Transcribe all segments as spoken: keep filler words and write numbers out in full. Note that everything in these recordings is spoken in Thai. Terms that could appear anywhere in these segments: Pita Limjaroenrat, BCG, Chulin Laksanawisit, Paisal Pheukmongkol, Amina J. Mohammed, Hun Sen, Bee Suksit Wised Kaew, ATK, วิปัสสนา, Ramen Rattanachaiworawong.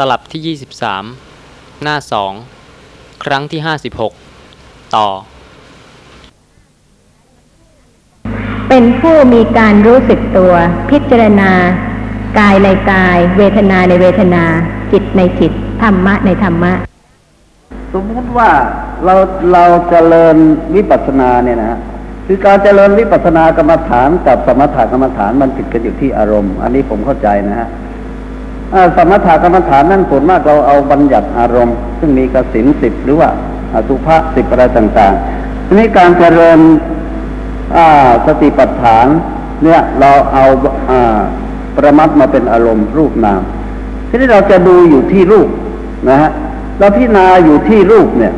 ตลับที่ยี่สิบสามหน้าสองครั้งที่ห้าสิบหกต่อเป็นผู้มีการรู้สึกตัวพิจารณากายในกายเวทนาในเวทนาจิตในจิตธรรมะในธรรมะสมมติว่าเราเราเจริญวิปัสสนาเนี่ยนะคือการเจริญวิปัสสนากรรมฐานกับสมถกรรมฐานมันติดกันอยู่ที่อารมณ์อันนี้ผมเข้าใจนะฮะสมถกรรมฐานนั่นส่วนมากเราเอาบัญญัติอารมณ์ซึ่งมีกสิณสิบหรือว่าอสุภะสิบอะไรต่างๆทีนี้การเจริญสติปัฏฐานเนี่ยเราเอาประมัดมาเป็นอารมณ์รูปนามทีนี้เราจะดูอยู่ที่รูปนะฮะเราพิจารณาอยู่ที่รูปเนี่ย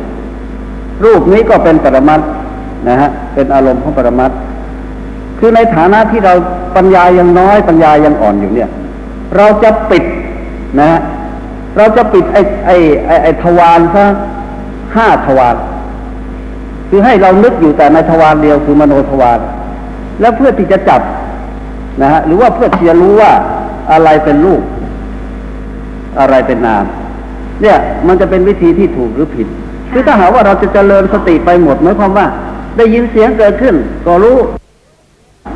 รูปนี้ก็เป็นปรมัตถ์นะฮะเป็นอารมณ์ของปรมัตถ์คือในฐานะที่เราปัญญายังน้อยปัญญายังอ่อนอยู่เนี่ยเราจะปิดนะฮะเราจะปิดไอ้ไอ้ไอ้ไอ้ทวารซะห้าทวารคือให้เรานึกอยู่แต่ในทวารเดียวคือมโนทวารแล้วเพื่อที่จะจับนะฮะหรือว่าเพื่อที่จะรู้ว่าอะไรเป็นรูปอะไรเป็นนามเนี่ยมันจะเป็นวิธีที่ถูกหรือผิดคือถ้าหาว่าเราจะเจริญสติไปหมดหมายความว่าได้ยินเสียงเกิดขึ้นก็รู้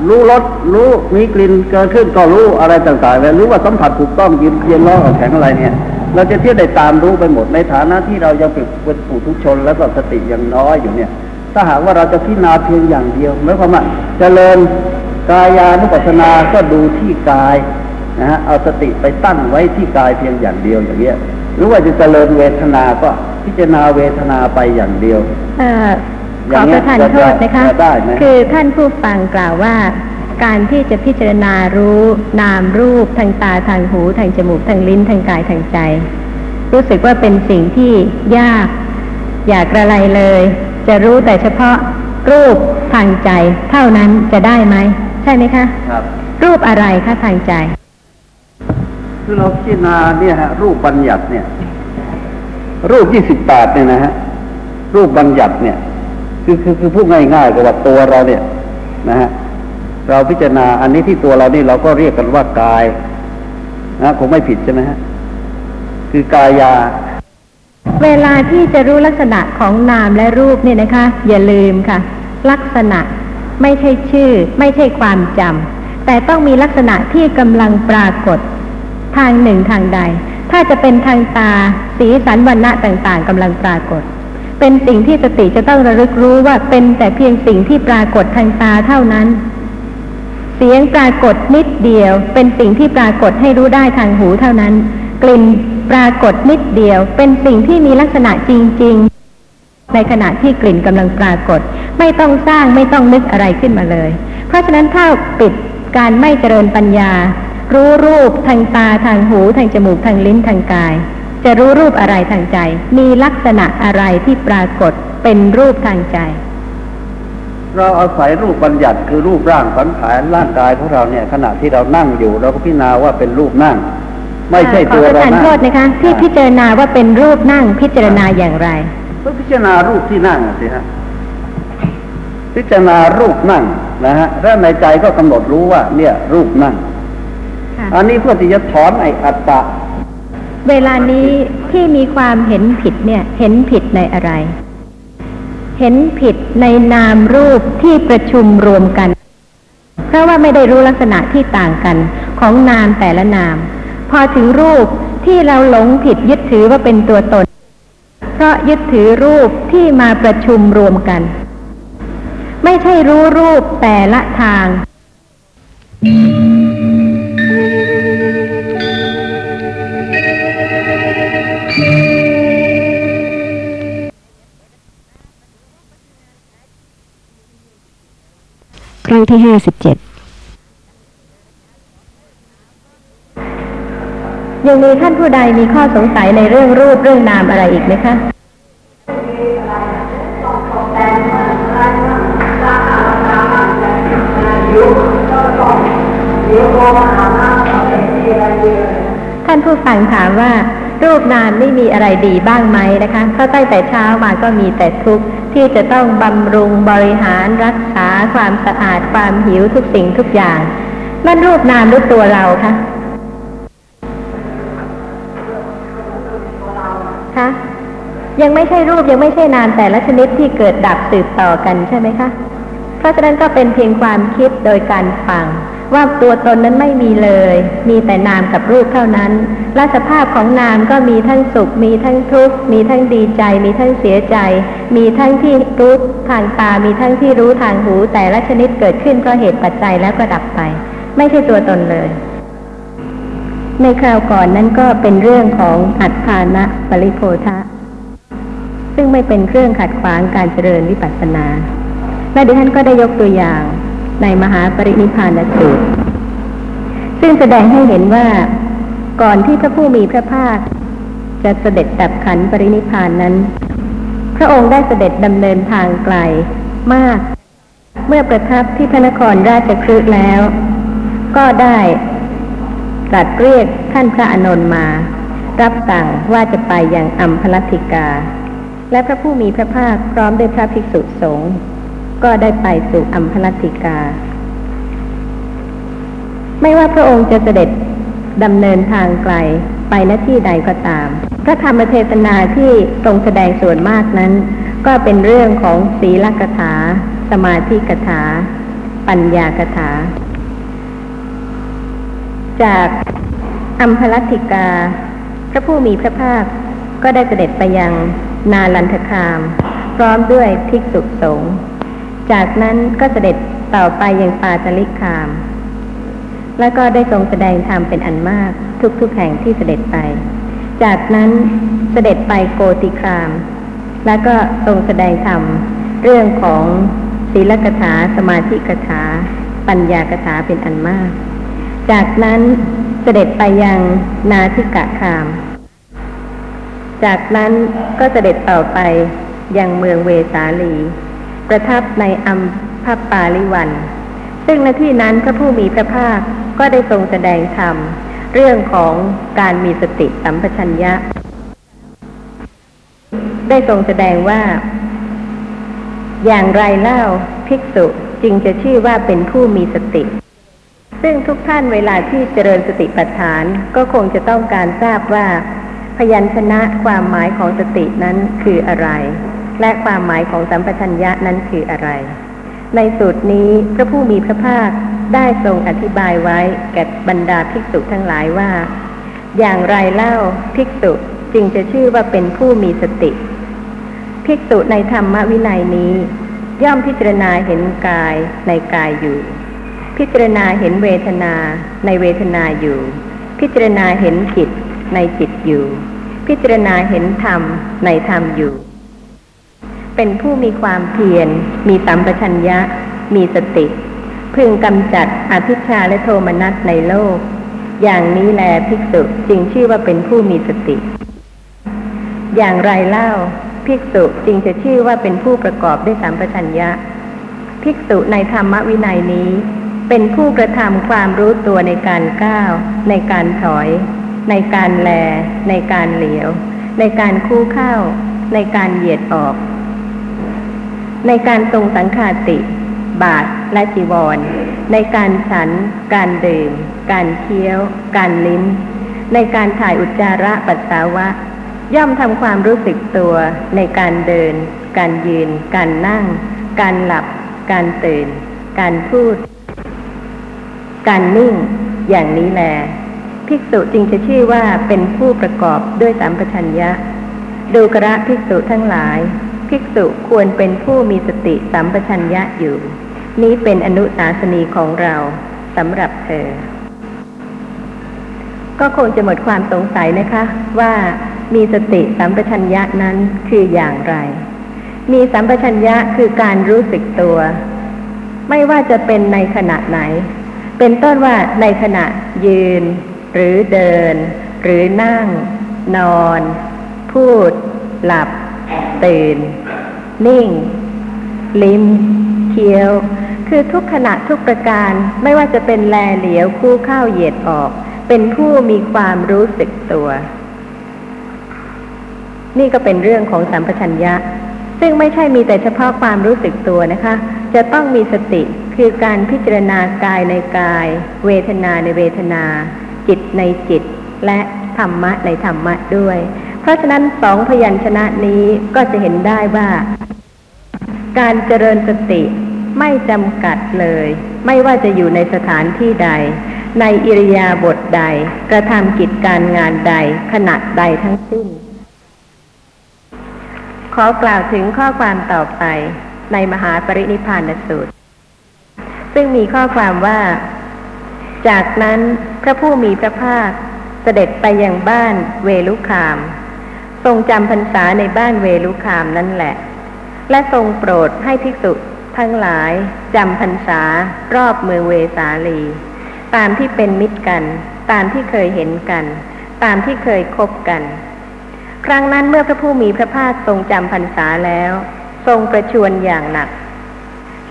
รู้รสรู้มีกลิ่นเกิดขึ้นก็รู้อะไรต่างๆหรือว่าสัมผัสถูกต้องยืนเยียงล้อแข็งอะไรเนี่ยเราจะเที่ยวได้ตามรู้ไปหมดในฐานะที่เรายังเป็นปุถุชนแล้วก็สติยังน้อยอยู่เนี่ยถ้าหากว่าเราจะพิจารณาเพียงอย่างเดียวหมายความว่าเจริญกายานุปัสสนาก็ดูที่กายนะฮะเอาสติไปตั้งไว้ที่กายเพียงอย่างเดียวอย่างเงี้ยหรือว่าจะเจริญเวทนาก็พิจารณาเวทนาไปอย่างเดียวอ่าขอประทานโทษนะคะคือท่านผู้ฟังกล่าวว่าการที่จะพิจารณารู้นามรูปทางตาทางหูทางจมูกทางลิ้นทางกายทางใจรู้สึกว่าเป็นสิ่งที่ยากอยากระไรเลยจะรู้แต่เฉพาะรูปทางใจเท่านั้นจะได้ไหมใช่ไหมคะครับรูปอะไรคะทางใจคือเราพิจารณาเนี่ยฮะรูปบัญญัติเนี่ยรูปยี่สิบแปดเนี่ยนะฮะรูปบัญญัติเนี่ยคือคือคือพูดง่ายๆก็ว่าตัวเราเนี่ยนะฮะเราพิจารณาอันนี้ที่ตัวเรานี่เราก็เรียกกันว่ากายนะคงไม่ผิดใช่ไหมฮะคือกายาเวลาที่จะรู้ลักษณะของนามและรูปเนี่ยนะคะอย่าลืมค่ะลักษณะไม่ใช่ชื่อไม่ใช่ความจำแต่ต้องมีลักษณะที่กำลังปรากฏทางหนึ่งทางใดถ้าจะเป็นทางตาสีสันวรรณะต่างๆกำลังปรากฏเป็นสิ่งที่สติจะต้องระลึกรู้ว่าเป็นแต่เพียงสิ่งที่ปรากฏทางตาเท่านั้นเสียงปรากฏนิดเดียวเป็นสิ่งที่ปรากฏให้รู้ได้ทางหูเท่านั้นกลิ่นปรากฏนิดเดียวเป็นสิ่งที่มีลักษณะจริงๆในขณะที่กลิ่นกำลังปรากฏไม่ต้องสร้างไม่ต้องนึกอะไรขึ้นมาเลยเพราะฉะนั้นถ้าปิดการไม่เจริญปัญญารู้รูปทางตาทางหูทางจมูกทางลิ้นทางกายจะรู้รูปอะไรทางใจมีลักษณะอะไรที่ปรากฏเป็นรูปทางใจเราอาศัยรูปบัญญัติคือรูปร่างสันฐานร่างกายของเราเนี่ยขณะที่เรานั่งอยู่เราก็พิจารณาว่าเป็นรูปนั่งไม่ใช่ตัวเรานั่งขอประทานโทษนะคะที่พิจารณาว่าเป็นรูปนั่งพิจารณาอย่างไรก็พิจารณารูปที่นั่งสิฮะพิจารณารูปนั่งนะฮะแล้วในใจก็กำหนดรู้ว่าเนี่ยรูปนั่งอันนี้เพื่อที่จะถอนไอ้อัตตะเวลานี้ที่มีความเห็นผิดเนี่ยเห็นผิดในอะไรเห็นผิดในนามรูปที่ประชุมรวมกันเพราะว่าไม่ได้รู้ลักษณะที่ต่างกันของนามแต่ละนามพอถึงรูปที่เราหลงผิดยึดถือว่าเป็นตัวตนเพราะยึดถือรูปที่มาประชุมรวมกันไม่ใช่รู้รูปแต่ละทางครั้งที่ห้าสิบเจ็ดยังมีท่านผู้ใดมีข้อสงสัยในเรื่องรูปเรื่องนามอะไรอีกไหมคะท่านผู้ฟังถามว่ารูปนามไม่มีอะไรดีบ้างไหมนะคะเพราะตั้งแต่เช้ามาก็มีแต่ทุกข์ที่จะต้องบำรุงบริหารรักษาความสะอาดความหิวทุกสิ่งทุกอย่างนั่นรูปนามหรือตัวเราคะ ยังไม่ใช่รูปยังไม่ใช่นามแต่ละชนิดที่เกิดดับสืบต่อกันใช่ไหมคะเพราะฉะนั้นก็เป็นเพียงความคิดโดยการฟังว่าตัวตนนั้นไม่มีเลยมีแต่นามกับรูปเท่านั้นและสภาพของนามก็มีทั้งสุขมีทั้งทุกข์มีทั้งดีใจมีทั้งเสียใจมีทั้งที่รู้ทางตามีทั้งที่รู้ทางหูแต่ละชนิดเกิดขึ้นเพราะเหตุปัจจัยแล้วก็ดับไปไม่ใช่ตัวตนเลยในคราวก่อนนั้นก็เป็นเรื่องของอัฏฐานะปริโภทะซึ่งไม่เป็นเครื่องขัดขวางการเจริญวิปัสสนาและดิฉันก็ได้ยกตัวอย่างในมหาปรินิพพานสูตรซึ่งแสดงให้เห็นว่าก่อนที่พระผู้มีพระภาคจะเสด็จดับขันธ์ปรินิพพานนั้นพระองค์ได้เสด็จดำเนินทางไกลมากเมื่อประทับที่พระนครราชคฤห์แล้วก็ได้ตรัสเรียกท่านพระอานนท์มารับสั่งว่าจะไปยังอัมพลัทธิกาและพระผู้มีพระภาคพร้อมด้วยพระภิกษุสงฆ์ก็ได้ไปสู่อัมพลัทธิกาไม่ว่าพระองค์จะเสด็จดำเนินทางไกลไปณที่ใดก็ตามพระธรรมเทศนาที่ทรงแสดงส่วนมากนั้นก็เป็นเรื่องของศีลกถาสมาธิกถาปัญญากถาจากอัมพลัทธิกาพระผู้มีพระภาคก็ได้เสด็จไปยังนาลันทคามพร้อมด้วยภิกษุสงฆ์จากนั้นก็เสด็จต่อไปยังปาตลิคามและก็ได้ทรงแสดงธรรมเป็นอันมากทุกๆแห่งที่เสด็จไปจากนั้นเสด็จไปโกติคามและก็ทรงแสดงธรรมเรื่องของศีลกถาสมาธิกถาปัญญากถาเป็นอันมากจากนั้นเสด็จไปยังนาทิกะคามจากนั้นก็เสด็จต่อไปยังเมืองเวสาลีประทับในอัมพปาลิวันซึ่งณที่นั้นพระผู้มีพระภาคก็ได้ทรงแสดงธรรมเรื่องของการมีสติสัมปชัญญะได้ทรงแสดงว่าอย่างไรเล่าภิกษุจึงจะชื่อว่าเป็นผู้มีสติซึ่งทุกท่านเวลาที่เจริญสติปัฏฐานก็คงจะต้องการทราบว่าพยัญชนะความหมายของสตินั้นคืออะไรและความหมายของสัมปชัญญะนั้นคืออะไรในสูตรนี้พระผู้มีพระภาคได้ทรงอธิบายไว้แก่บรรดาภิกษุทั้งหลายว่าอย่างไรเล่าภิกษุจึงจะชื่อว่าเป็นผู้มีสติภิกษุในธรรมวินัยนี้ย่อมพิจารณาเห็นกายในกายอยู่พิจารณาเห็นเวทนาในเวทนาอยู่พิจารณาเห็นจิตในจิตอยู่พิจารณาเห็นธรรมในธรรมอยู่เป็นผู้มีความเพียรมีสัมปชัญญะมีสติพึงกำจัดอภิชาและโทมนัสในโลกอย่างนี้แลภิกษุจึงชื่อว่าเป็นผู้มีสติอย่างไรเล่าภิกษุจึงจะชื่อว่าเป็นผู้ประกอบด้วยสัมปชัญญะภิกษุในธรรมวินัยนี้เป็นผู้กระทำความรู้ตัวในการก้าวในการถอยในการแลในการเหลียวในการคู่เข้าในการเหยียดออกในการทรงสังฆาติบาตรและจีวรในการฉันการดื่มการเคี้ยวการลิ้มในการถ่ายอุจจาระปัสสาวะย่อมทำความรู้สึกตัวในการเดินการยืนการนั่งการหลับการตื่นการพูดการนิ่งอย่างนี้แลภิกษุจึงจะชื่อว่าเป็นผู้ประกอบด้วยสัมปชัญญะดูกระภิกษุทั้งหลายภิกษุควรเป็นผู้มีสติสัมปชัญญะอยู่นี้เป็นอนุสาสนีของเราสำหรับเธอก็คงจะหมดความสงสัยนะคะว่ามีสติสัมปชัญญะนั้นคืออย่างไรมีสัมปชัญญะคือการรู้สึกตัวไม่ว่าจะเป็นในขณะไหนเป็นต้นว่าในขณะยืนหรือเดินหรือนั่งนอนพูดหลับตื่นนิ่งลิ้มเคี้ยวคือทุกขณะทุกประการไม่ว่าจะเป็นแลเหลียวคู่เข้าเหยียดออกเป็นผู้มีความรู้สึกตัวนี่ก็เป็นเรื่องของสัมปชัญญะซึ่งไม่ใช่มีแต่เฉพาะความรู้สึกตัวนะคะจะต้องมีสติคือการพิจารณากายในกายเวทนาในเวทนาจิตในจิตและธรรมะในธรรมะด้วย เพราะฉะนั้นสองพยัญชนะนี้ก็จะเห็นได้ว่าการเจริญสติไม่จำกัดเลยไม่ว่าจะอยู่ในสถานที่ใดในอิริยาบถใดกระทำกิจการงานใดขณะใดทั้งสิ้นขอกล่าวถึงข้อความต่อไปในมหาปรินิพพานสูตรซึ่งมีข้อความว่าจากนั้นพระผู้มีพระภาคเสด็จไปยังบ้านเวลุคามทรงจำพรรษาในบ้านเวลุคามนั่นแหละและทรงโปรดให้ภิกษุทั้งหลายจำพรรษารอบเมืองเวสาลีตามที่เป็นมิตรกันตามที่เคยเห็นกันตามที่เคยคบกันครั้งนั้นเมื่อพระผู้มีพระภาคทรงจำพรรษาแล้วทรงประชวรอย่างหนัก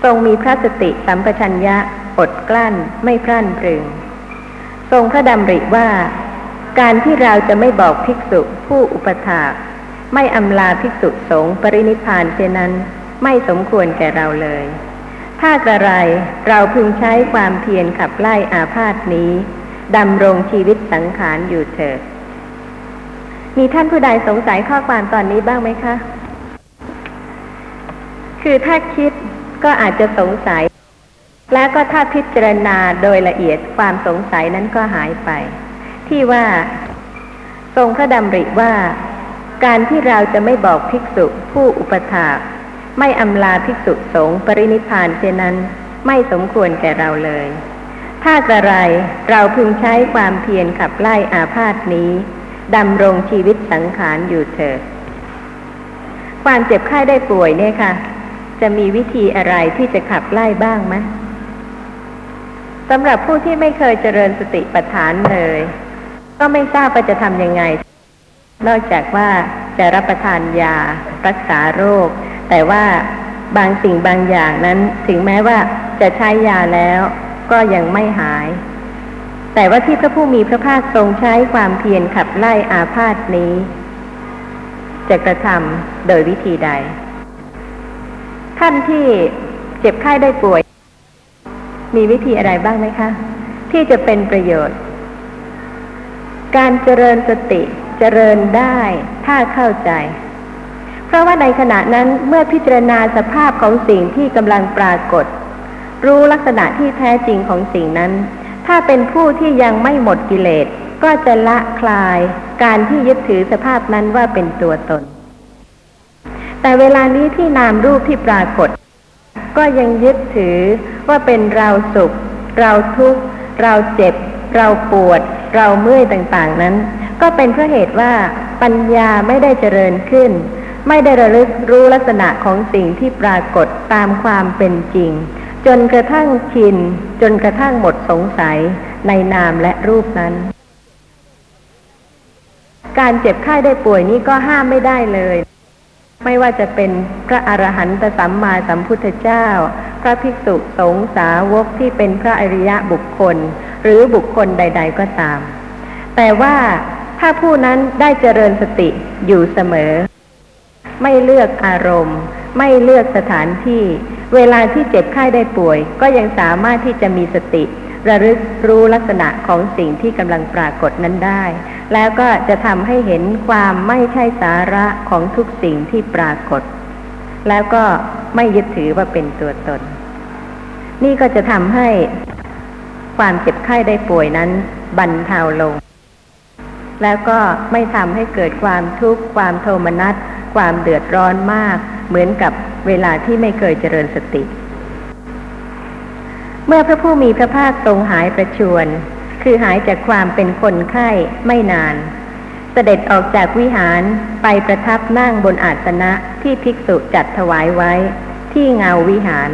ทรงมีพระสติสัมปชัญญะอดกลั้นไม่พรั่นพรึงทรงพระดำริว่าการที่เราจะไม่บอกภิกษุผู้อุปถากไม่อำลาภิกษุสงฆ์ปรินิพพานเช่นนั้นไม่สมควรแก่เราเลยถ้ากระไรเราพึงใช้ความเพียรขับไล่อาพาธนี้ดำรงชีวิตสังขารอยู่เถิดมีท่านผู้ใดสงสัยข้อความตอนนี้บ้างไหมคะคือถ้าคิดก็อาจจะสงสัยและก็ถ้าพิจารณาโดยละเอียดความสงสัยนั้นก็หายไปที่ว่าทรงพระดำริว่าการที่เราจะไม่บอกภิกษุผู้อุปถากไม่อำลาภิกษุสงฆ์ปรินิพพานเช่นนั้นไม่สมควรแก่เราเลยถ้าจะไรเราพึงใช้ความเพียรขับไล่อาพาธนี้ดำรงชีวิตสังขารอยู่เถิดความเจ็บไข้ได้ป่วยเนี่ยค่ะจะมีวิธีอะไรที่จะขับไล่บ้างไหมสำหรับผู้ที่ไม่เคยเจริญสติปัฏฐานเลยก็ไม่ทราบว่าจะทำยังไงนอกจากว่าจะรับประทานยารักษาโรคแต่ว่าบางสิ่งบางอย่างนั้นถึงแม้ว่าจะใช้ยาแล้วก็ยังไม่หายแต่ว่าที่พระผู้มีพระภาคทรงใช้ความเพียรขับไล่อาพาธนี้จะกระทำโดยวิธีใดท่านที่เจ็บไข้ได้ป่วยมีวิธีอะไรบ้างไหมคะที่จะเป็นประโยชน์การเจริญสติเจริญได้ถ้าเข้าใจเพราะว่าในขณะนั้นเมื่อพิจารณาสภาพของสิ่งที่กำลังปรากฏรู้ลักษณะที่แท้จริงของสิ่งนั้นถ้าเป็นผู้ที่ยังไม่หมดกิเลสก็จะละคลายการที่ยึดถือสภาพนั้นว่าเป็นตัวตนแต่เวลานี้ที่นามรูปที่ปรากฏก็ยังยึดถือว่าเป็นเราสุขเราทุกข์เราเจ็บเราปวดเราเมื่อยต่างๆนั้นก็เป็นเพราะเหตุว่าปัญญาไม่ได้เจริญขึ้นไม่ได้ระลึกรู้ลักษณะของสิ่งที่ปรากฏตามความเป็นจริงจนกระทั่งชินจนกระทั่งหมดสงสัยในนามและรูปนั้นการเจ็บไข้ได้ป่วยนี้ก็ห้ามไม่ได้เลยไม่ว่าจะเป็นพระอรหันตสัมมาสัมพุทธเจ้าพระภิกษุสงฆ์สาวกที่เป็นพระอริยบุคคลหรือบุคคลใดๆก็ตามแต่ว่าถ้าผู้นั้นได้เจริญสติอยู่เสมอไม่เลือกอารมณ์ไม่เลือกสถานที่เวลาที่เจ็บไข้ได้ป่วยก็ยังสามารถที่จะมีสติระลึกรู้ลักษณะของสิ่งที่กำลังปรากฏนั้นได้แล้วก็จะทำให้เห็นความไม่ใช่สาระของทุกสิ่งที่ปรากฏแล้วก็ไม่ยึดถือว่าเป็นตัวตนนี่ก็จะทำให้ความเจ็บไข้ได้ป่วยนั้นบรรเทาลงแล้วก็ไม่ทำให้เกิดความทุกข์ความโทมนัสความเดือดร้อนมากเหมือนกับเวลาที่ไม่เคยเจริญสติเมื่อพระผู้มีพระภาคทรงหายประชวรคือหายจากความเป็นคนไข้ไม่นานเสด็จออกจากวิหารไปประทับนั่งบนอาสนะที่ภิกษุจัดถวายไว้ที่เงาวิหาร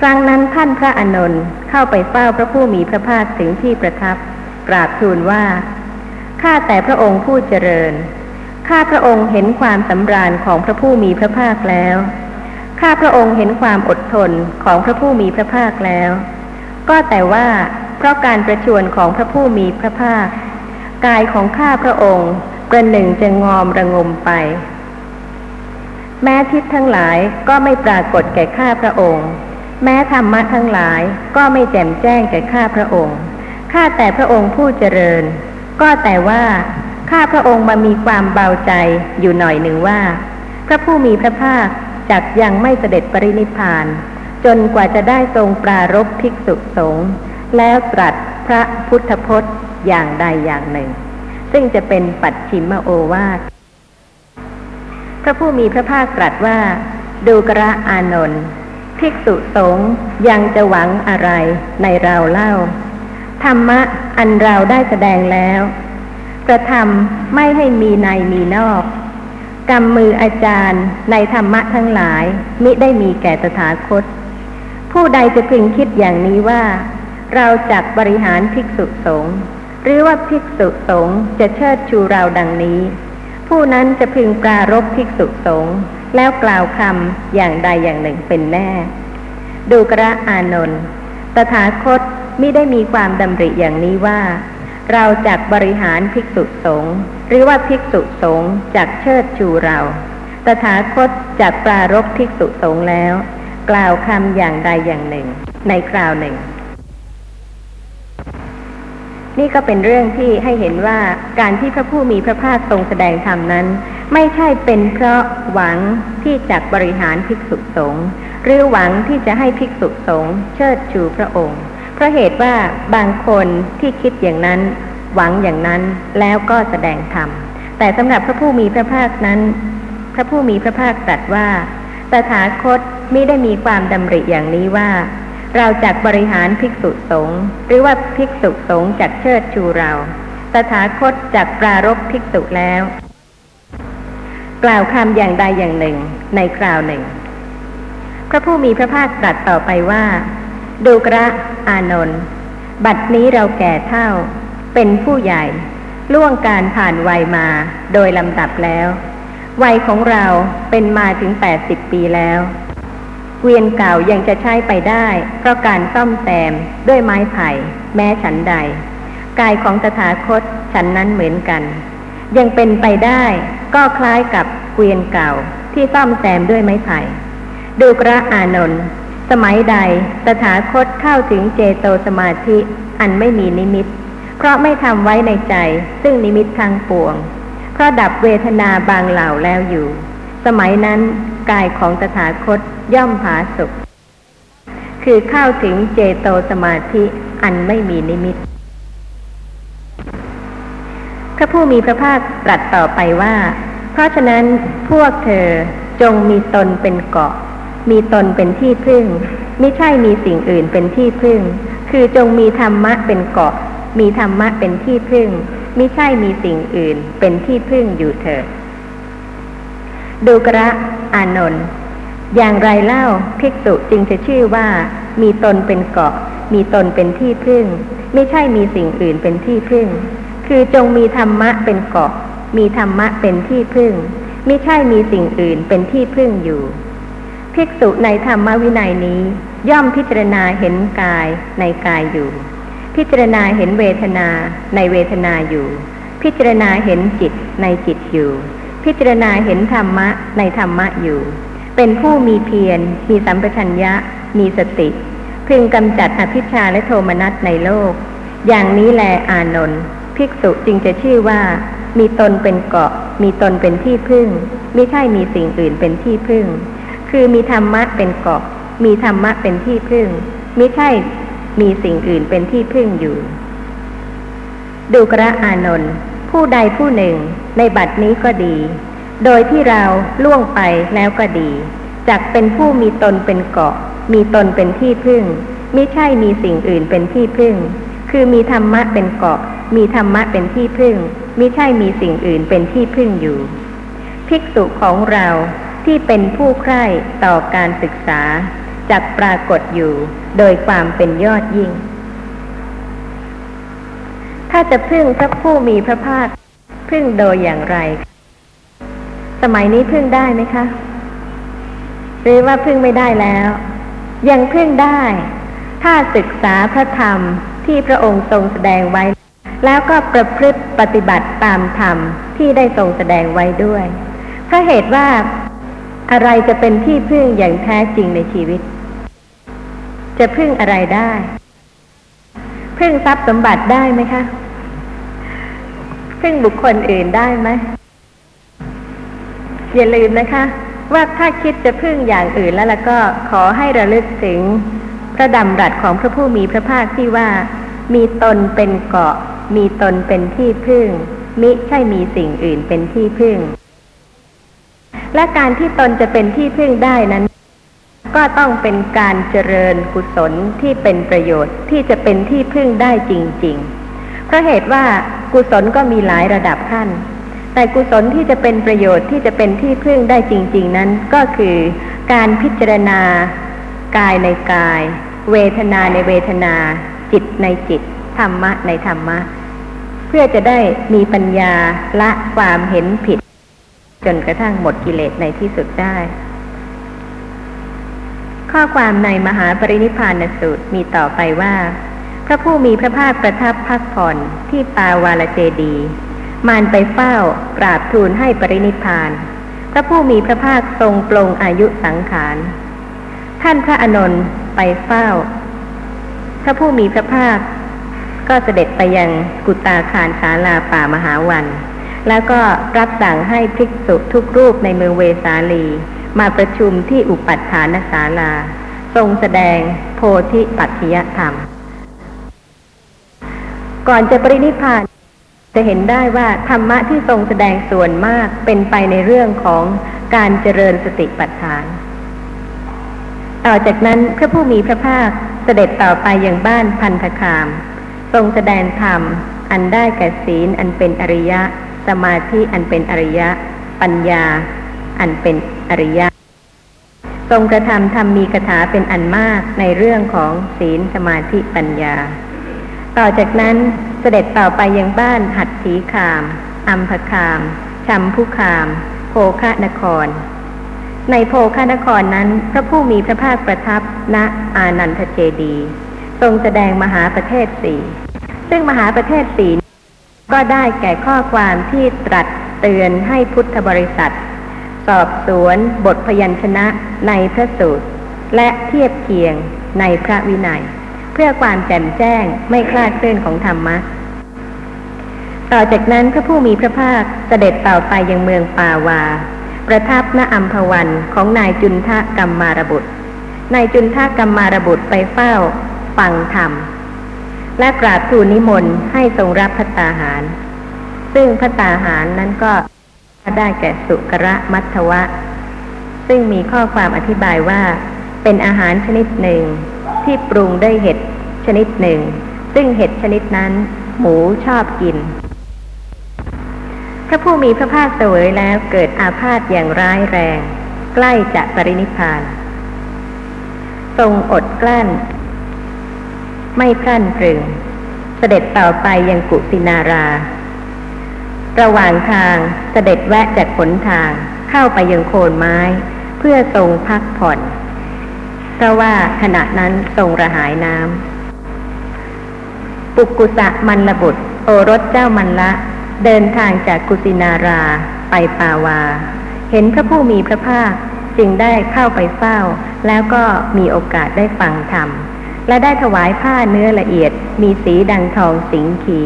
ครั้งนั้นท่านพระอานนท์เข้าไปเฝ้าพระผู้มีพระภาคถึงที่ประทับกราบทูลว่าข้าแต่พระองค์ผู้เจริญข้าพระองค์เห็นความสำราญของพระผู้มีพระภาคแล้วข้าพระองค์เห็นความอดทนของพระผู้มีพระภาคแล้วก็แต่ว่าเพราะการประชวรของพระผู้มีพระภาคกายของข้าพระองค์ประหนึ่งจะงอมระงมไปแม้ทิศทั้งหลายก็ไม่ปรากฏแก่ข้าพระองค์แม้ธรรมะทั้งหลายก็ไม่แจ่มแจ้งแก่ข้าพระองค์ข้าแต่พระองค์ผู้เจริญก็แต่ว่า ข้าพระองค์มามีความเบาใจอยู่หน่อยหนึ่งว่าพระผู้มีพระภาคจักยังไม่เสด็จปรินิพพานจนกว่าจะได้ทรงปรารภภิกษุสงฆ์แล้วตรัสพระพุทธพจน์อย่างใดอย่างหนึ่งซึ่งจะเป็นปัจฉิมโอวาทพระผู้มีพระภาคตรัสว่าดูกระอานนท์ภิกษุสงฆ์ยังจะหวังอะไรในเราเล่าธรรมะอันเราได้แสดงแล้วกระทำไม่ให้มีในมีนอกกำมืออาจารย์ในธรรมะทั้งหลายมิได้มีแก่ตถาคตผู้ใดจะพึงคิดอย่างนี้ว่าเราจักบริหารภิกษุสงฆ์หรือว่าภิกษุสงฆ์จะเชิดชูเราดังนี้ผู้นั้นจะพึงปรารภภิกษุสงฆ์แล้วกล่าวคำอย่างใดอย่างหนึ่งเป็นแน่ดูกระอานนท์ตถาคตมิได้มีความดำริอย่างนี้ว่าเราจักบริหารภิกษุสงฆ์หรือว่าภิกษุสงฆ์จักเชิดชูเราตถาคตจักปรารภภิกษุสงฆ์แล้วกล่าวคำอย่างใดอย่างหนึ่งในคราวหนึ่งนี่ก็เป็นเรื่องที่ให้เห็นว่าการที่พระผู้มีพระภาคทรงแสดงธรรมนั้นไม่ใช่เป็นเพราะหวังที่จักบริหารภิกษุสงฆ์หรือหวังที่จะให้ภิกษุสงฆ์เชิดชูพระองค์เพราะเหตุว่าบางคนที่คิดอย่างนั้นหวังอย่างนั้นแล้วก็แสดงธรรมแต่สำหรับพระผู้มีพระภาคนั้นพระผู้มีพระภาคตรัสว่าตถาคตมิได้มีความดำริอย่างนี้ว่าเราจักบริหารภิกษุสงฆ์หรือว่าภิกษุสงฆ์จักเชิดชูเราตถาคตจักปรารภภิกษุแล้วกล่าวคำอย่างใดอย่างหนึ่งในคราวหนึ่งพระผู้มีพระภาคตรัสต่อไปว่าดูกระอานนท์บัดนี้เราแก่เฒ่าเป็นผู้ใหญ่ล่วงการผ่านวัยมาโดยลำดับแล้ววัยของเราเป็นมาถึงแปดสิบปีแล้วเกวียนเก่ายังจะใช้ไปได้เพราะการซ่อมแซมด้วยไม้ไผ่แม้ฉันใดกายของตถาคตฉันนั้นเหมือนกันยังเป็นไปได้ก็คล้ายกับเกวียนเก่าที่ซ่อมแซมด้วยไม้ไผ่ดูกระอานนท์สมัยใดตถาคตเข้าถึงเจโตสมาธิอันไม่มีนิมิตเพราะไม่ทำไว้ในใจซึ่งนิมิตทางปวงเพราะดับเวทนาบางเหล่าแล้วอยู่สมัยนั้นกายของตถาคตย่อมผาสุกคือเข้าถึงเจโตสมาธิอันไม่มีนิมิตพระผู้มีพระภาคตรัสต่อไปว่าเพราะฉะนั้นพวกเธอจงมีตนเป็นเกาะมีตนเป็นที่พึ่งมิใช่มีสิ่งอื่นเป็นที่พึ่งคือจงมีธรรมะเป็นเกาะมีธรรมะเป็นที่พึ่งมิใช่มีสิ่งอื่นเป็นที่พึ่งอยู่เถิดดูกระอานนท์อย่างไรเล่าภิกษุจึงจะชื่อว่ามีตนเป็นเกาะมีตนเป็นที่พึ่งไม่ใช่มีสิ่งอื่นเป็นที่พึ่งคือจงมีธรรมะเป็นเกาะมีธรรมะเป็นที่พึ่งไม่ใช่มีสิ่งอื่นเป็นที่พึ่งอยู่ภิกษุในธรรมวินัยนี้ย่อมพิจารณาเห็นกายในกายอยู่พิจารณาเห็นเวทนาในเวทนาอยู่พิจารณาเห็นจิตในจิตอยู่พิจารณาเห็นธรรมะในธรรมะอยู่เป็นผู้มีเพียรมีสัมปชัญญะมีสติพึงกำจัดอภิชาและโทมนัสในโลกอย่างนี้แลอานนท์ภิกษุจึงจะชื่อว่ามีตนเป็นเกาะมีตนเป็นที่พึ่งไม่ใช่มีสิ่งอื่นเป็นที่พึ่งคือมีธรรมะเป็นเกาะมีธรรมะเป็นที่พึ่งไม่ใช่มีสิ่งอื่นเป็นที่พึ่งอยู่ดูกระอานนท์ผู้ใดผู้หนึ่งในบัดนี้ก็ดีโดยที่เราล่วงไปแล้วก็ดีจักเป็นผู้มีตนเป็นเกาะมีตนเป็นที่พึ่งมิใช่มีสิ่งอื่นเป็นที่พึ่งคือมีธรรมะเป็นเกาะมีธรรมะเป็นที่พึ่งมิใช่มีสิ่งอื่นเป็นที่พึ่งอยู่ภิกษุของเราที่เป็นผู้ใคร่ต่อการศึกษาจักปรากฏอยู่โดยความเป็นยอดยิ่งถ้าจะพึ่งพระผู้มีพระภาคพึ่งโดยอย่างไรสมัยนี้พึ่งได้ไหมคะหรือว่าพึ่งไม่ได้แล้วยังพึ่งได้ถ้าศึกษาพระธรรมที่พระองค์ทรงแสดงไว้แล้วก็ประพฤติปฏิบัติตามธรรมที่ได้ทรงแสดงไว้ด้วยเพราะเหตุว่าอะไรจะเป็นที่พึ่งอย่างแท้จริงในชีวิตจะพึ่งอะไรได้พึ่งทรัพย์สมบัติได้ไหมคะ ซึ่งบุคคลอื่นได้ไหมอย่าลืมนะคะว่าถ้าคิดจะพึ่งอย่างอื่นแล้วแล้วก็ขอให้ระลึกถึงพระดำรัสของพระผู้มีพระภาคที่ว่ามีตนเป็นเกาะมีตนเป็นที่พึ่งมิใช่มีสิ่งอื่นเป็นที่พึ่งและการที่ตนจะเป็นที่พึ่งได้นั้นก็ต้องเป็นการเจริญกุศลที่เป็นประโยชน์ที่จะเป็นที่พึ่งได้จริงๆเพราะเหตุว่ากุศลก็มีหลายระดับขั้นแต่กุศลที่จะเป็นประโยชน์ที่จะเป็นที่พึ่งได้จริงๆนั้นก็คือการพิจารณากายในกายเวทนาในเวทนาจิตในจิตธรรมะในธรรมะเพื่อจะได้มีปัญญาละความเห็นผิดจนกระทั่งหมดกิเลสในที่สุดได้ข้อความในมหาปรินิพพานสูตรมีต่อไปว่าพระผู้มีพระภาคประทับพักผ่อนที่ปาวาลเจดีย์มารไปเฝ้ากราบทูลให้ปรินิพพานพระผู้มีพระภาคทรงปลงอายุสังขารท่านพระอานนท์ไปเฝ้าพระผู้มีพระภาคก็เสด็จไปยังกุฏาคารศาลาป่ามหาวันแล้วก็รับสั่งให้ภิกษุทุกรูปในเมืองเวสาลีมาประชุมที่อุปัฏฐานศาลาทรงแสดงโพธิปัจจยธรรมก่อนจะปรินิพพานจะเห็นได้ว่าธรรมะที่ทรงแสดงส่วนมากเป็นไปในเรื่องของการเจริญสติปัฏฐานต่อจากนั้นพระผู้มีพระภาคเสด็จต่อไปยังบ้านพันธคามทรงแสดงธรรมอันได้แก่ศีลอันเป็นอริยะสมาธิอันเป็นอริยะปัญญาอันเป็นอริยะทรงกระทำธรรมมีคาถาเป็นอันมากในเรื่องของศีลสมาธิปัญญาต่อจากนั้นเสด็จต่อไปยังบ้านหัตถีคามอัมพคามชัมพุคามโภคะนครในโภคะนครนั้นพระผู้มีพระภาคประทับณอานันทเจดีย์ทรงแสดงมหาประเทศสี่ซึ่งมหาประเทศสี่ก็ได้แก่ข้อความที่ตรัสเตือนให้พุทธบริษัทสอบสวนบทพยัญชนะในพระสูตรและเทียบเคียงในพระวินัยเพื่อความแจ่มแจ้งไม่คลาดเคลื่อนของธรรมะต่อจากนั้นพระผู้มีพระภาคเสด็จต่อไปยังเมืองปาวาประทับณอัมพวันของนายจุนทะกัมมารบุตรนายจุนทะกัมมารบุตรไปเฝ้าฟังธรรมและกราบทูลนิมนต์ให้ทรงรับภัตตาหารซึ่งภัตตาหารนั้นก็ได้แก่สุกระมัทวะซึ่งมีข้อความอธิบายว่าเป็นอาหารชนิดหนึ่งที่ปรุงด้วยเห็ดชนิดหนึ่งซึ่งเห็ดชนิดนั้นหมูชอบกินพระผู้มีพระภาคเสวยแล้วเกิดอาพาธอย่างร้ายแรงใกล้จะปรินิพพานทรงอดกลั้นไม่ครั่นครึงเสด็จต่อไปยังกุสินาราระหว่างทางเสด็จแวะจากหนทางเข้าไปยังโคนไม้เพื่อทรงพักผ่อนเพราะว่าขณะนั้นทรงระหายน้ำปุกกุสะมัลลบุตรโอรสเจ้ามัลละเดินทางจากกุสินาราไปปาวาเห็นพระผู้มีพระภาคจึงได้เข้าไปเฝ้าแล้วก็มีโอกาสได้ฟังธรรมและได้ถวายผ้าเนื้อละเอียดมีสีดังทองสิงคี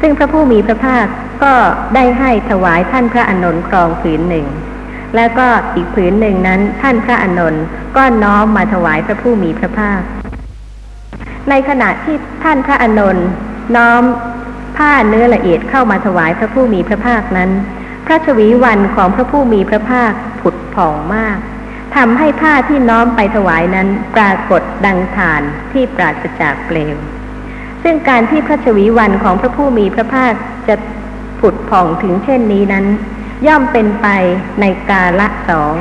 ซึ่งพระผู้มีพระภาคก็ได้ให้ถวายท่านพระอานนท์ครองผืนหนึ่งแล้วก็อีกผืนหนึ่งนั้นท่านพระอานนท์ก็น้อมมาถวายพระผู้มีพระภาคในขณะที่ท่านพระอานนท์น้อมผ้าเนื้อละเอียดเข้ามาถวายพระผู้มีพระภาคนั้นพระชวีวันของพระผู้มีพระภาคผุดผ่องมากทำให้ผ้าที่น้อมไปถวายนั้นปรากฏดังฐานที่ปราศจากเปลวซึ่งการที่พระชวีวันของพระผู้มีพระภาคจะผุดผ่องถึงเช่นนี้นั้นย่อมเป็นไปในกาละสอง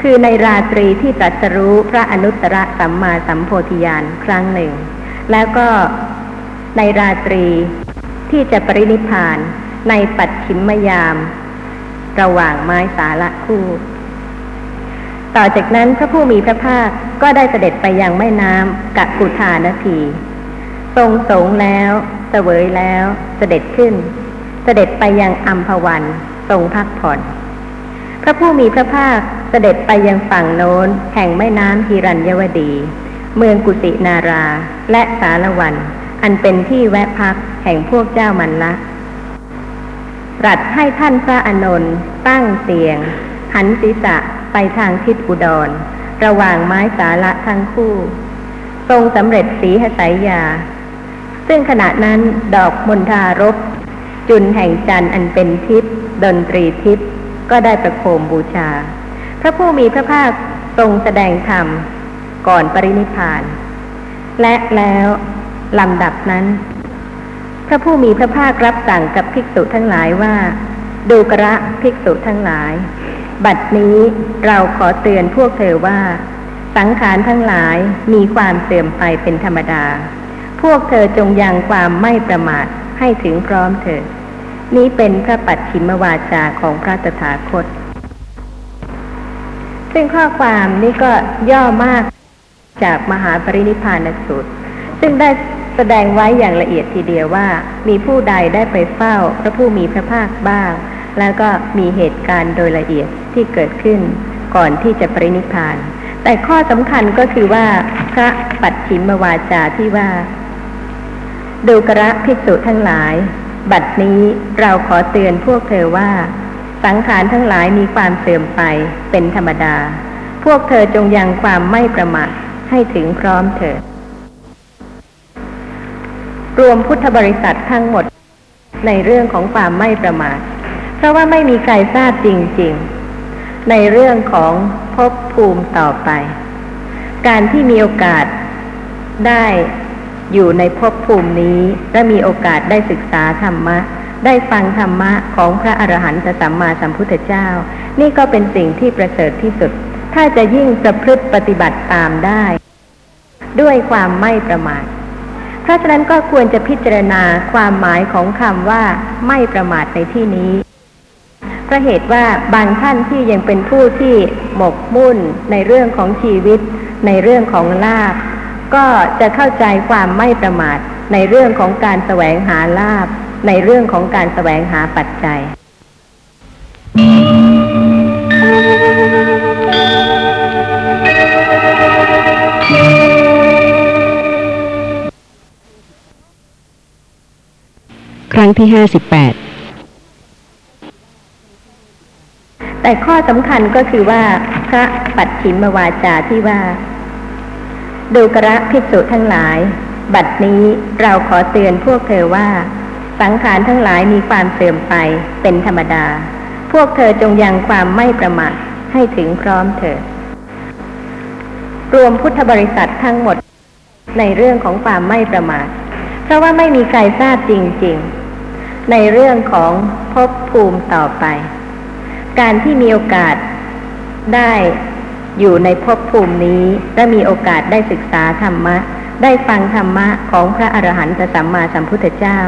คือในราตรีที่ตรัสรู้พระอนุตตรสัมมาสัมโพธิญาณครั้งหนึ่งแล้วก็ในราตรีที่จะปรินิพพานในปัจฉิมยามระหว่างไม้สาละคู่ต่อจากนั้นพระผู้มีพระภาคก็ได้เสด็จไปยังแม่น้ำกกุธานทีทรงสงแล้วเสวยแล้วเสด็จขึ้นเสด็จไปยังอัมพวันทรงพักผ่อนพระผู้มีพระภาคเสด็จไปยังฝั่งโน้นแห่งแม่น้ำหิรัญยวดีเมืองกุสินาราและสารวันอันเป็นที่แวะพักแห่งพวกเจ้ามัลละ ตรัสให้ท่านพระอานนท์ตั้งเตียงหันศีรษะไปทางทิศอุดรระหว่างไม้สาละทั้งคู่ทรงสำเร็จสีหสายยาซึ่งขณะนั้นดอกมณฑารพจุลแห่งจันทร์อันเป็นทิพย์ดนตรีทิพย์ก็ได้ประโคมบูชาพระผู้มีพระภาคทรงแสดงธรรมก่อนปรินิพพานและแล้วลำดับนั้นพระผู้มีพระภาครับสั่งกับภิกษุทั้งหลายว่าดูกระภิกษุทั้งหลายบัดนี้เราขอเตือนพวกเธอว่าสังขารทั้งหลายมีความเสื่อมไปเป็นธรรมดาพวกเธอจงยังความไม่ประมาทให้ถึงพร้อมเถิดนี้เป็นพระปัจฉิมวาจาของพระตถาคตซึ่งข้อความนี้ก็ย่อมากจากมหาปรินิพพานสูตรซึ่งได้แสดงไว้อย่างละเอียดทีเดียวว่ามีผู้ใดได้ไปเฝ้าพระผู้มีพระภาคบ้างแล้วก็มีเหตุการณ์โดยละเอียดที่เกิดขึ้นก่อนที่จะปรินิพพานแต่ข้อสำคัญก็คือว่าพระปัจฉิมวาจาที่ว่าดูกระภิกษุทั้งหลายบัดนี้เราขอเตือนพวกเธอว่าสังขารทั้งหลายมีความเสื่อมไปเป็นธรรมดาพวกเธอจงยังความไม่ประมาทให้ถึงพร้อมเถิดรวมพุทธบริษัททั้งหมดในเรื่องของความไม่ประมาทเพราะว่าไม่มีใครทราบจริงๆในเรื่องของภพภูมิต่อไปการที่มีโอกาสได้อยู่ในภพภูมินี้และมีโอกาสได้ศึกษาธรรมะได้ฟังธรรมะของพระอรหันตสัมมาสัมพุทธเจ้านี่ก็เป็นสิ่งที่ประเสริฐที่สุดถ้าจะยิ่งประพฤติปฏิบัติตามได้ด้วยความไม่ประมาทเพราะฉะนั้นก็ควรจะพิจารณาความหมายของคำว่าไม่ประมาทในที่นี้เพราะเหตุว่าบางท่านที่ยังเป็นผู้ที่หมกมุ่นในเรื่องของชีวิตในเรื่องของลาภก็จะเข้าใจความไม่ประมาทในเรื่องของการแสวงหาลาภในเรื่องของการแสวงหาปัจจัยครั้งที่ห้าสิบแปดแต่ข้อสำคัญก็คือว่าพระปัจฉิมวาจาที่ว่าดูกระภิกษุทั้งหลายบัดนี้เราขอเตือนพวกเธอว่าสังขารทั้งหลายมีความเสื่อมไปเป็นธรรมดาพวกเธอจงยังความไม่ประมาทให้ถึงพร้อมเถิดรวมพุทธบริษัททั้งหมดในเรื่องของความไม่ประมาทเพราะว่าไม่มีใครทราบจริงๆในเรื่องของภพภูมิต่อไปการที่มีโอกาสได้อยู่ในภพภูมินี้และมีโอกาสได้ศึกษาธรรมะได้ฟังธรรมะของพระอรหันตสัมมาสัมพุทธเจ้า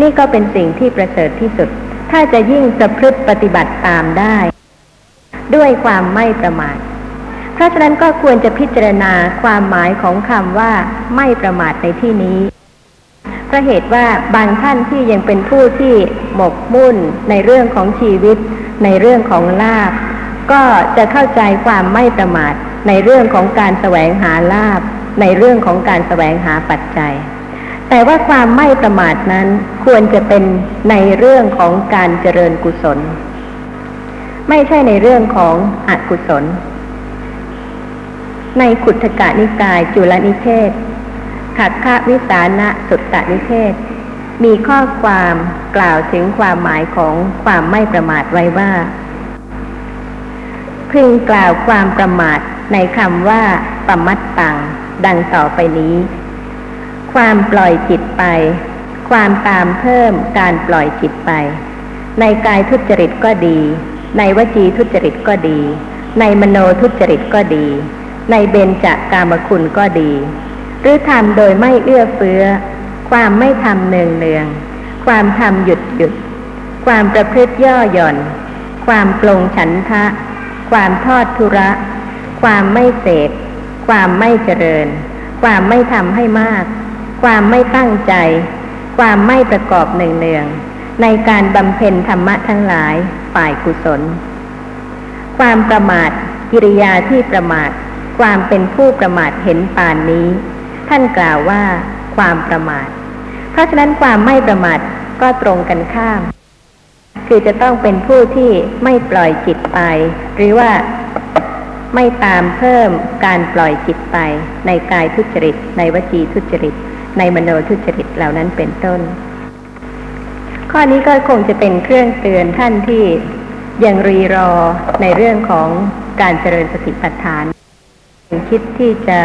นี่ก็เป็นสิ่งที่ประเสริฐที่สุดถ้าจะยิ่งประพฤติปฏิบัติตามได้ด้วยความไม่ประมาทเพราะฉะนั้นก็ควรจะพิจารณาความหมายของคำว่าไม่ประมาทในที่นี้เพราะเหตุว่าบางท่านที่ยังเป็นผู้ที่หมกมุ่นในเรื่องของชีวิตในเรื่องของลาภก็จะเข้าใจความไม่ประมาทในเรื่องของการแสวงหาลาภในเรื่องของการแสวงหาปัจจัยแต่ว่าความไม่ประมาทนั้นควรจะเป็นในเรื่องของการเจริญกุศลไม่ใช่ในเรื่องของอกุศลในขุททกนิกายจุลนิเทศขัคขวิสานะสุตตนิเทศมีข้อความกล่าวถึงความหมายของความไม่ประมาทไว้ว่าพึงกล่าวความประมาทในคำว่าปมัตตังดังต่อไปนี้ความปล่อยจิตไปความตามเพิ่มการปล่อยจิตไปในกายทุจริตก็ดีในวจีทุจริตก็ดีในมโนทุจริตก็ดีในเบญจากามคุณก็ดีหรือทำโดยไม่เอื้อเฟื้อความไม่ทำเนืองเนืองความทำหยุดหยุดความประพฤติย่อหย่อนความปลงฉันทะความทอดทุระความไม่เสพความไม่เจริญความไม่ทำให้มากความไม่ตั้งใจความไม่ประกอบเนืองๆในการบำเพ็ญธรรมะทั้งหลายฝ่ายกุศลความประมาทกิริยาที่ประมาทความเป็นผู้ประมาทเห็นปานนี้ท่านกล่าวว่าความประมาทเพราะฉะนั้นความไม่ประมาทก็ตรงกันข้าม คือจะต้องเป็นผู้ที่ไม่ปล่อยจิตไปหรือว่าไม่ตามเพิ่มการปล่อยจิตไปในกายทุจริตในวจีทุจริตในมโนทุจริตเหล่านั้นเป็นต้นข้อนี้ก็คงจะเป็นเครื่องเตือนท่านที่ยังรีรอในเรื่องของการเจริญสติปัฏฐานคิดที่จะ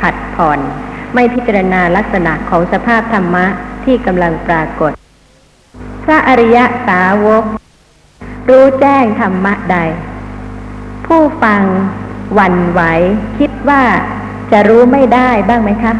ผัดผ่อนไม่พิจารณาลักษณะของสภาพธรรมะที่กำลังปรากฏพระอริยสาวกรู้แจ้งธรรมะใดผู้ฟังหวั่นไหวคิดว่าจะรู้ไม่ได้บ้างไหมคะ